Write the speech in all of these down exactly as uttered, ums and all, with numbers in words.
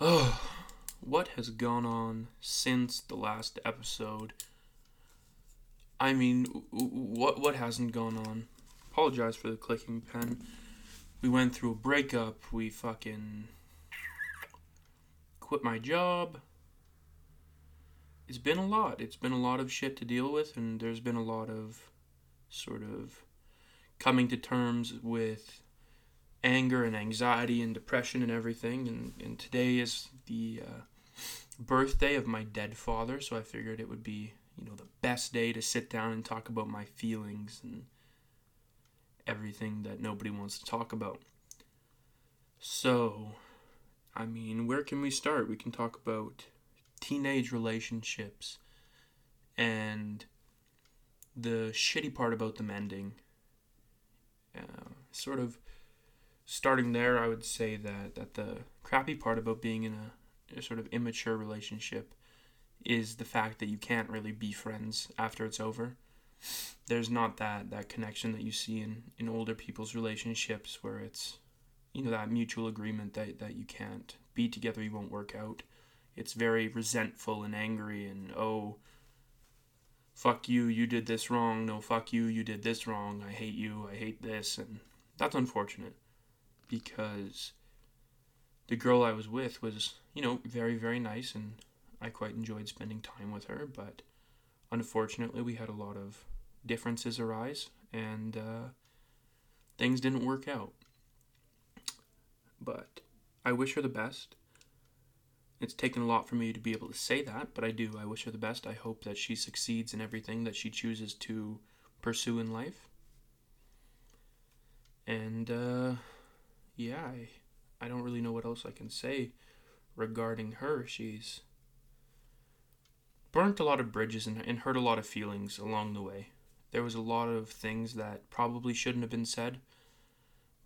Oh, what has gone on since the last episode? I mean, what what hasn't gone on? Apologize for the clicking pen. We went through a breakup. We fucking quit my job. It's been a lot. It's been a lot of shit to deal with, and there's been a lot of sort of coming to terms with anger and anxiety and depression and everything. And, and today is the uh, birthday of my dead father, so I figured it would be, you know, the best day to sit down and talk about my feelings and everything that nobody wants to talk about. So, I mean, where can we start? We can talk about teenage relationships and the shitty part about them ending. Uh, sort of starting there, I would say that, that the crappy part about being in a, a sort of immature relationship is the fact that you can't really be friends after it's over. There's not that, that connection that you see in, in older people's relationships where it's, you know, that mutual agreement that, that you can't be together, you won't work out. It's very resentful and angry and, oh, fuck you, you did this wrong. No, fuck you, you did this wrong. I hate you, I hate this. And that's unfortunate because the girl I was with was, you know, very, very nice and I quite enjoyed spending time with her, but unfortunately we had a lot of differences arise and uh, things didn't work out. But I wish her the best. It's taken a lot for me to be able to say that, but I do. I wish her the best. I hope that she succeeds in everything that she chooses to pursue in life. And uh, yeah, I, I don't really know what else I can say regarding her. She's burnt a lot of bridges and, and hurt a lot of feelings along the way. There was a lot of things that probably shouldn't have been said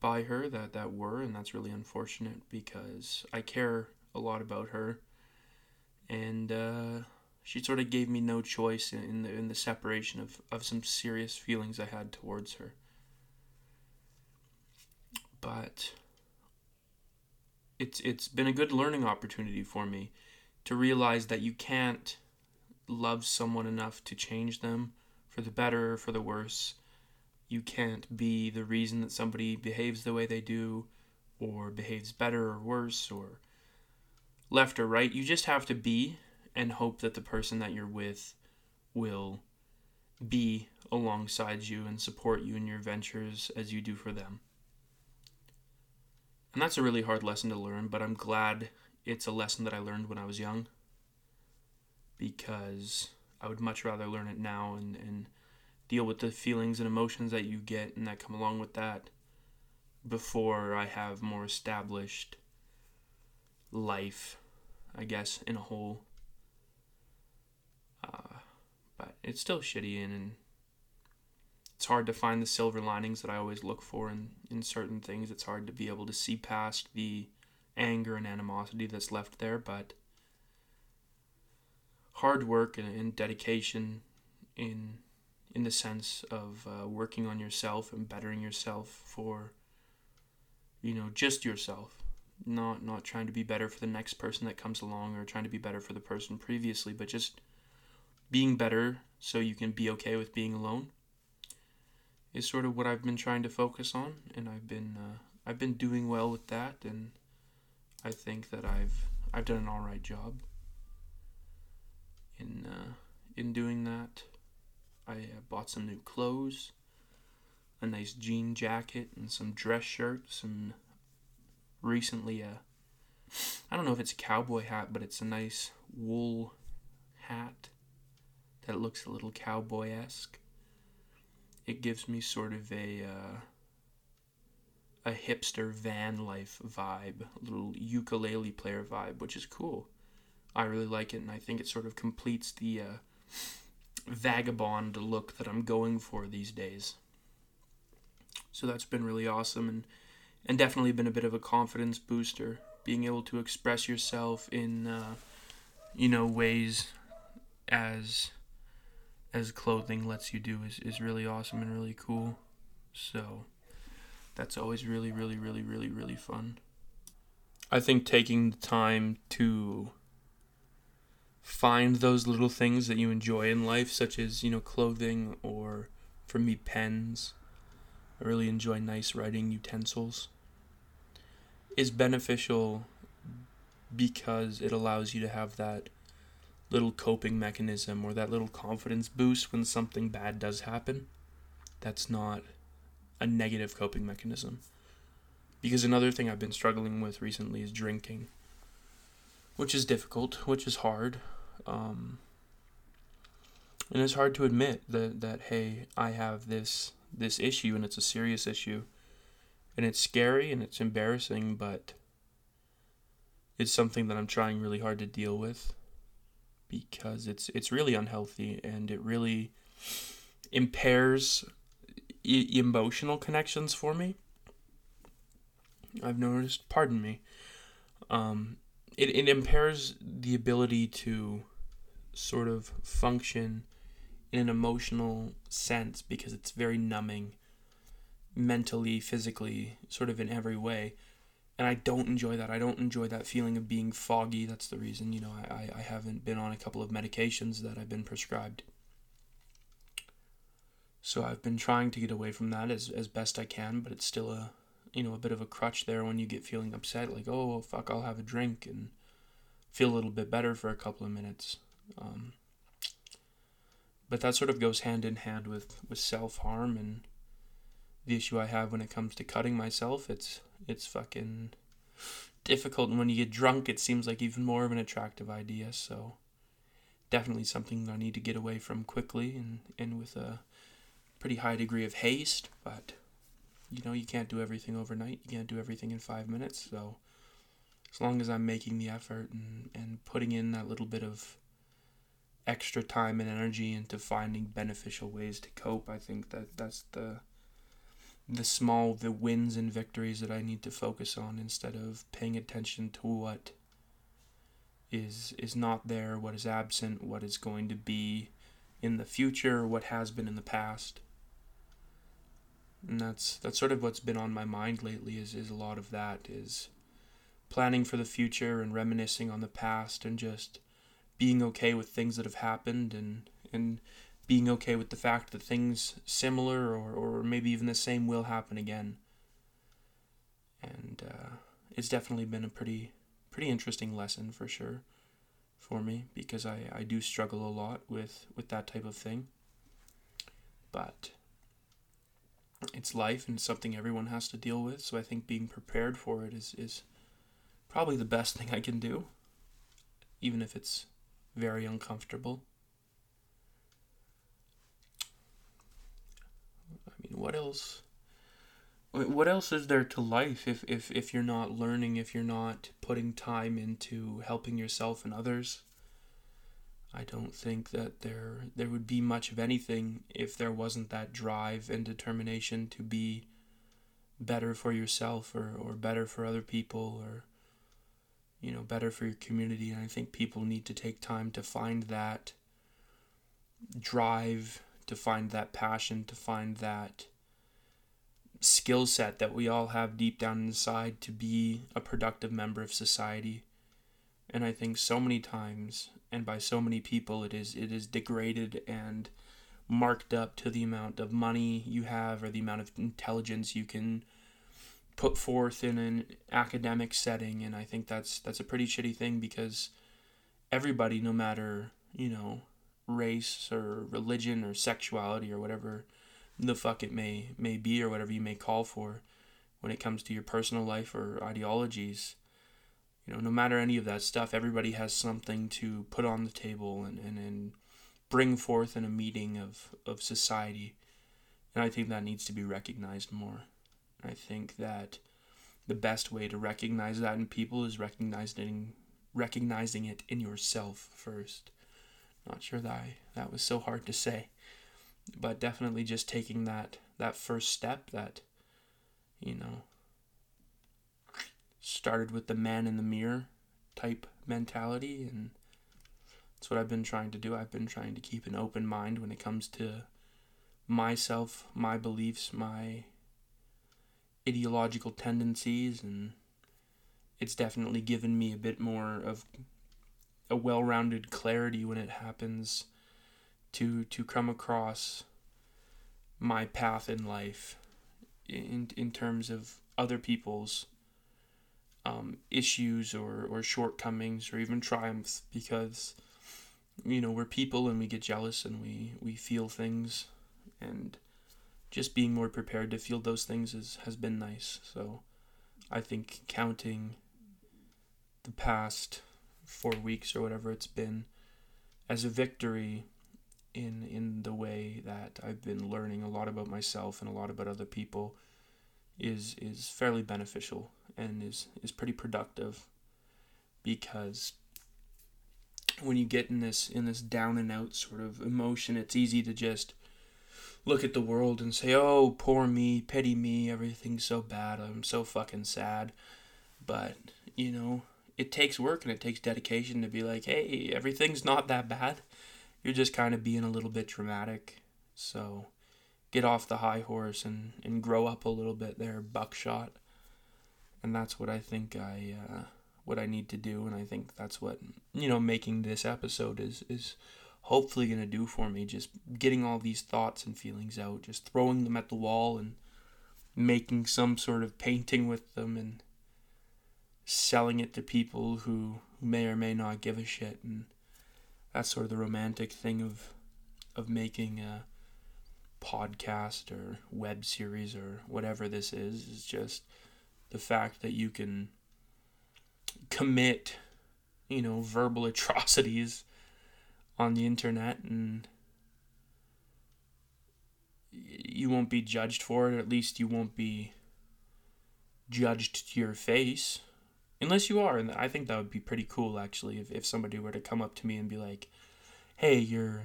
by her that, that were, and that's really unfortunate because I care a lot about her. And uh, she sort of gave me no choice in, in the in the separation of, of some serious feelings I had towards her. But it's it's been a good learning opportunity for me to realize that you can't love someone enough to change them for the better or for the worse. You can't be the reason that somebody behaves the way they do or behaves better or worse or left or right. You just have to be and hope that the person that you're with will be alongside you and support you in your ventures as you do for them. And that's a really hard lesson to learn, but I'm glad it's a lesson that I learned when I was young, because I would much rather learn it now and, and deal with the feelings and emotions that you get and that come along with that before I have more established life, I guess, in a whole. Uh, but it's still shitty and, and it's hard to find the silver linings that I always look for in, in certain things. It's hard to be able to see past the anger and animosity that's left there, but hard work and, and dedication in in the sense of uh, working on yourself and bettering yourself for, you know, just yourself, not not trying to be better for the next person that comes along or trying to be better for the person previously, but just being better so you can be okay with being alone is sort of what I've been trying to focus on, and I've been uh, I've been doing well with that, and I think that I've I've done an all right job in uh, in doing that. I uh, bought some new clothes, a nice jean jacket and some dress shirts, and recently a, I don't know if it's a cowboy hat, but it's a nice wool hat that looks a little cowboy-esque. It gives me sort of a uh, a hipster van life vibe, a little ukulele player vibe, which is cool. I really like it, and I think it sort of completes the uh, vagabond look that I'm going for these days. So that's been really awesome, and and definitely been a bit of a confidence booster, being able to express yourself in, uh, you know, ways as as clothing lets you do is, is really awesome and really cool. So that's always really, really, really, really, really fun. I think taking the time to find those little things that you enjoy in life, such as, you know, clothing, or for me, pens. I really enjoy nice writing utensils. Is beneficial because it allows you to have that little coping mechanism or that little confidence boost when something bad does happen. That's not a negative coping mechanism. Because another thing I've been struggling with recently is drinking, which is difficult, which is hard. Um, and it's hard to admit that, that, hey, I have this this issue, and it's a serious issue. And it's scary, and it's embarrassing, but it's something that I'm trying really hard to deal with, because it's it's really unhealthy, and it really impairs e- emotional connections for me. I've noticed, pardon me, um, it, it impairs the ability to sort of function in an emotional sense, because it's very numbing mentally, physically, sort of in every way. And I don't enjoy that. I don't enjoy that feeling of being foggy. That's the reason, you know, I, I haven't been on a couple of medications that I've been prescribed. So I've been trying to get away from that as, as best I can, but it's still a, you know, a bit of a crutch there when you get feeling upset, like, oh, fuck, I'll have a drink and feel a little bit better for a couple of minutes. Um, but that sort of goes hand in hand with, with self-harm and the issue I have when it comes to cutting myself. It's it's fucking difficult, and when you get drunk, it seems like even more of an attractive idea, so definitely something that I need to get away from quickly and, and with a pretty high degree of haste, but, you know, you can't do everything overnight, you can't do everything in five minutes, so as long as I'm making the effort and, and putting in that little bit of extra time and energy into finding beneficial ways to cope, I think that that's the... the small, the wins and victories that I need to focus on, instead of paying attention to what is is not there, what is absent, what is going to be in the future, what has been in the past. And that's that's sort of what's been on my mind lately, is, is a lot of that, is planning for the future and reminiscing on the past, and just being okay with things that have happened, and and being okay with the fact that things similar or, or maybe even the same will happen again. And uh, it's definitely been a pretty pretty interesting lesson for sure for me, because I, I do struggle a lot with, with that type of thing. But it's life, and it's something everyone has to deal with, so I think being prepared for it is, is probably the best thing I can do, even if it's very uncomfortable. What else? What else is there to life if, if, if you're not learning, if you're not putting time into helping yourself and others? I don't think that there there would be much of anything if there wasn't that drive and determination to be better for yourself, or, or better for other people, or, you know, better for your community. And I think people need to take time to find that drive, to find that passion, to find that skill set that we all have deep down inside to be a productive member of society. And I think so many times, and by so many people, it is it is degraded and marked up to the amount of money you have, or the amount of intelligence you can put forth in an academic setting. And I think that's that's a pretty shitty thing, because everybody, no matter, you know, race or religion or sexuality or whatever the fuck it may may be, or whatever you may call for when it comes to your personal life or ideologies, you know, no matter any of that stuff, everybody has something to put on the table and, and, and bring forth in a meeting of, of society. And I think that needs to be recognized more. I think that the best way to recognize that in people is recognizing recognizing it in yourself first. Not sure that I, that was so hard to say, but definitely just taking that, that first step that, you know, started with the man in the mirror type mentality, and that's what I've been trying to do. I've been trying to keep an open mind when it comes to myself, my beliefs, my ideological tendencies, and it's definitely given me a bit more of a well-rounded clarity when it happens to to come across my path in life in in terms of other people's um, issues or, or shortcomings or even triumphs, because, you know, we're people and we get jealous and we, we feel things, and just being more prepared to feel those things is, has been nice. So I think counting the past four weeks or whatever it's been as a victory in in the way that I've been learning a lot about myself and a lot about other people is is fairly beneficial and is, is pretty productive, because when you get in this in this down and out sort of emotion, it's easy to just look at the world and say, oh, poor me, pity me, everything's so bad, I'm so fucking sad. But, you know, it takes work and it takes dedication to be like, hey, everything's not that bad. You're just kind of being a little bit dramatic. So get off the high horse and, and grow up a little bit there, buckshot. And that's what I think I, uh, what I need to do. And I think that's what, you know, making this episode is, is hopefully going to do for me. Just getting all these thoughts and feelings out, just throwing them at the wall and making some sort of painting with them and selling it to people who may or may not give a shit. And that's sort of the romantic thing of of making a podcast or web series or whatever this is, is just the fact that you can commit, you know, verbal atrocities on the internet and you won't be judged for it. At least you won't be judged to your face. Unless you are, and I think that would be pretty cool, actually, if, if somebody were to come up to me and be like, hey, your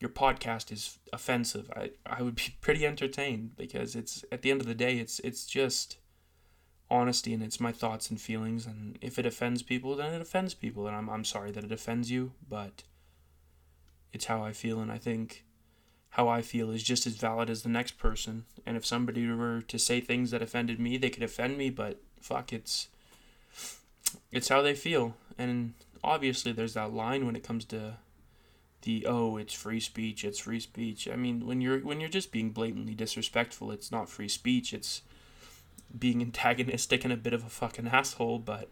your podcast is offensive. I, I would be pretty entertained, because it's, at the end of the day, it's it's just honesty, and it's my thoughts and feelings, and if it offends people, then it offends people, and I'm I'm sorry that it offends you, but it's how I feel, and I think how I feel is just as valid as the next person, and if somebody were to say things that offended me, they could offend me, but fuck, it's It's how they feel. And obviously there's that line when it comes to the, oh, it's free speech, it's free speech. I mean, when you're when you're just being blatantly disrespectful, it's not free speech, it's being antagonistic and a bit of a fucking asshole. But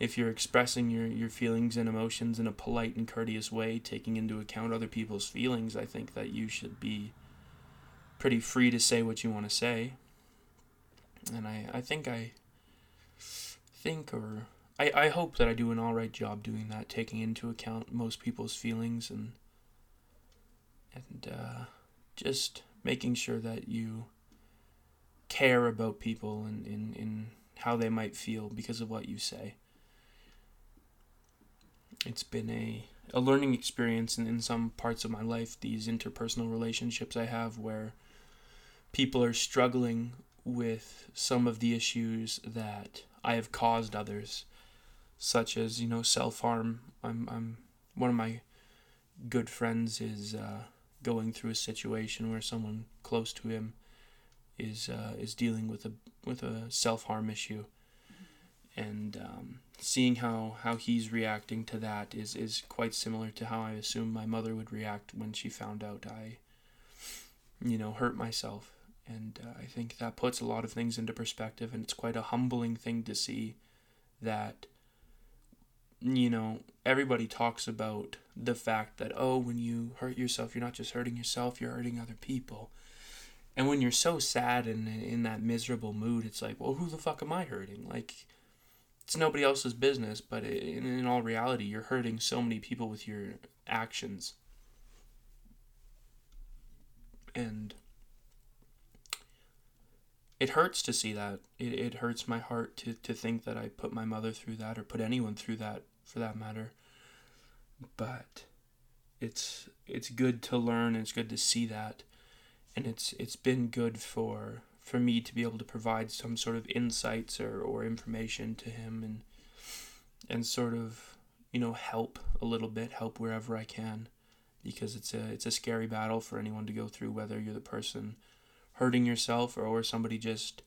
if you're expressing your, your feelings and emotions in a polite and courteous way, taking into account other people's feelings, I think that you should be pretty free to say what you want to say. And I, I think I... think or I, I hope that I do an alright job doing that, taking into account most people's feelings and and uh, just making sure that you care about people and in, in how they might feel because of what you say. It's been a, a learning experience in, in some parts of my life, these interpersonal relationships I have where people are struggling with some of the issues that I have caused others, such as, you know, self-harm. I'm, I'm, one of my good friends is uh, going through a situation where someone close to him is uh, is dealing with a with a self-harm issue, and um, seeing how, how he's reacting to that is, is quite similar to how I assume my mother would react when she found out I, you know, hurt myself. And uh, I think that puts a lot of things into perspective, and it's quite a humbling thing to see that, you know, everybody talks about the fact that, oh, when you hurt yourself, you're not just hurting yourself, you're hurting other people. And when you're so sad and in that miserable mood, it's like, well, who the fuck am I hurting? Like, it's nobody else's business, but in, in all reality, you're hurting so many people with your actions. And it hurts to see that. It it hurts my heart to, to think that I put my mother through that, or put anyone through that, for that matter. But it's it's good to learn, and it's good to see that. And it's it's been good for, for me to be able to provide some sort of insights or, or information to him, and and sort of, you know, help a little bit, help wherever I can. Because it's a it's a scary battle for anyone to go through, whether you're the person hurting yourself or, or somebody just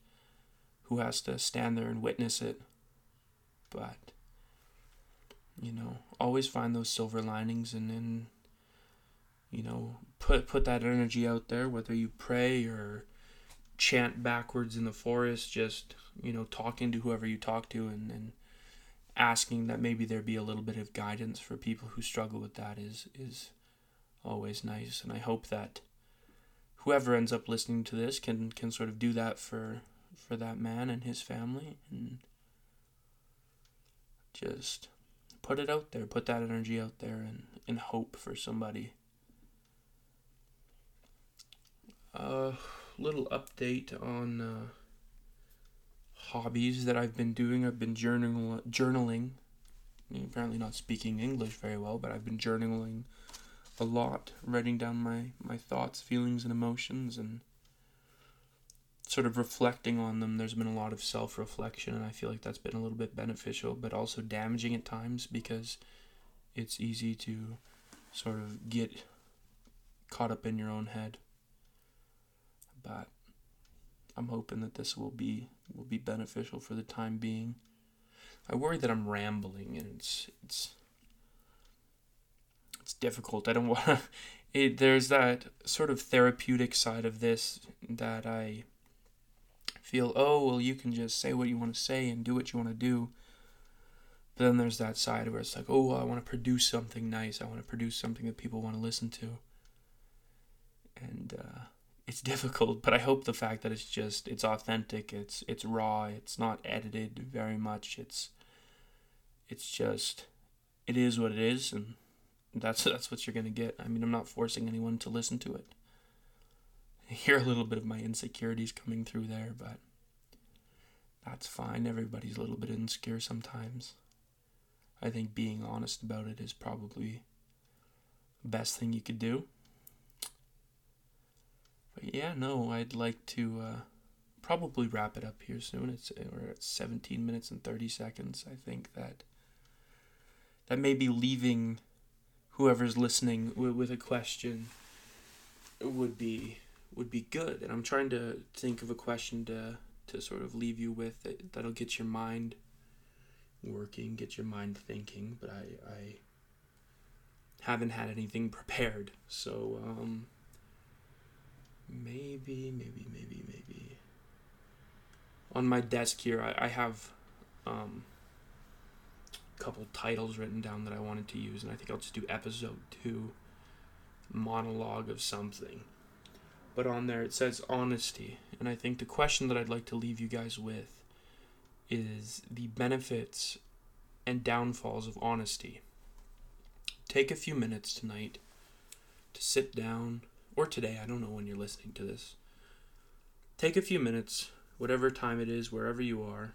who has to stand there and witness it. but you know, always find those silver linings, and then, you know, put put that energy out there, whether you pray or chant backwards in the forest, just, you know, talking to whoever you talk to, and, and asking that maybe there be a little bit of guidance for people who struggle with that is is always nice. And I hope that whoever ends up listening to this can can sort of do that for for that man and his family, and just put it out there, put that energy out there, and, and hope for somebody. A uh, little update on uh, hobbies that I've been doing. I've been journal- journaling. I'm apparently not speaking English very well, but I've been journaling a lot, writing down my, my thoughts, feelings, and emotions, and sort of reflecting on them. There's been a lot of self-reflection, and I feel like that's been a little bit beneficial, but also damaging at times, because it's easy to sort of get caught up in your own head. But I'm hoping that this will be will be beneficial for the time being. I worry that I'm rambling, and it's it's it's difficult. I don't want to. It, there's that sort of therapeutic side of this that I feel, oh, well, you can just say what you want to say and do what you want to do. But then there's that side where it's like, oh, I want to produce something nice. I want to produce something that people want to listen to. And, uh... it's difficult, but I hope the fact that it's just, it's authentic, it's it's raw, it's not edited very much, it's it's just, it is what it is, and that's that's what you're going to get. I mean, I'm not forcing anyone to listen to it. I hear a little bit of my insecurities coming through there, but that's fine. Everybody's a little bit insecure sometimes. I think being honest about it is probably the best thing you could do. Yeah, no, I'd like to uh, probably wrap it up here soon. It's we're at seventeen minutes and thirty seconds. I think that that may be leaving whoever's listening w- with a question would be would be good. And I'm trying to think of a question to to sort of leave you with that, that'll get your mind working, get your mind thinking. But I I haven't had anything prepared, so. Um, Maybe, maybe, maybe, maybe. On my desk here, I, I have um, a couple titles written down that I wanted to use, and I think I'll just do episode two, monologue of something. But on there, it says honesty, and I think the question that I'd like to leave you guys with is the benefits and downfalls of honesty. Take a few minutes tonight to sit down, or today, I don't know when you're listening to this. Take a few minutes, whatever time it is, wherever you are.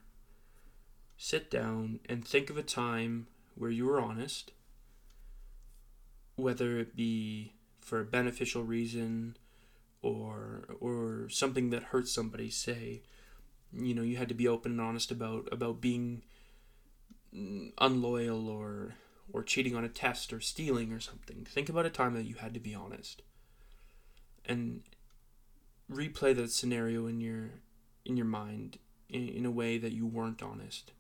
Sit down and think of a time where you were honest, whether it be for a beneficial reason or or something that hurts somebody. Say, you know, you had to be open and honest about about being unloyal or or cheating on a test or stealing or something. Think about a time that you had to be honest. And replay that scenario in your in your mind in, in a way that you weren't honest,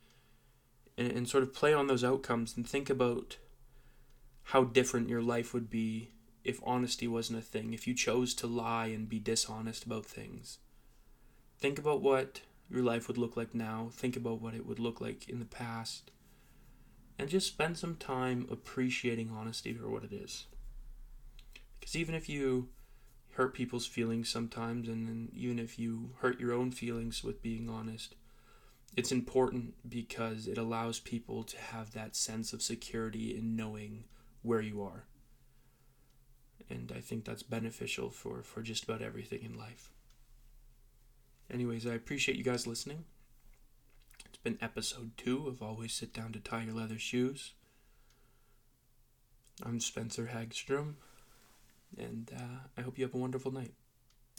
and, and sort of play on those outcomes, and think about how different your life would be if honesty wasn't a thing, if you chose to lie and be dishonest about things. Think about what your life would look like now. Think about what it would look like in the past, and just spend some time appreciating honesty for what it is. Because even if you hurt people's feelings sometimes, and then even if you hurt your own feelings with being honest, it's important because it allows people to have that sense of security in knowing where you are. And I think that's beneficial for, for just about everything in life. Anyways, I appreciate you guys listening. It's been episode two of Always Sit Down to Tie Your Leather Shoes. I'm Spencer Hagstrom. And uh, I hope you have a wonderful night.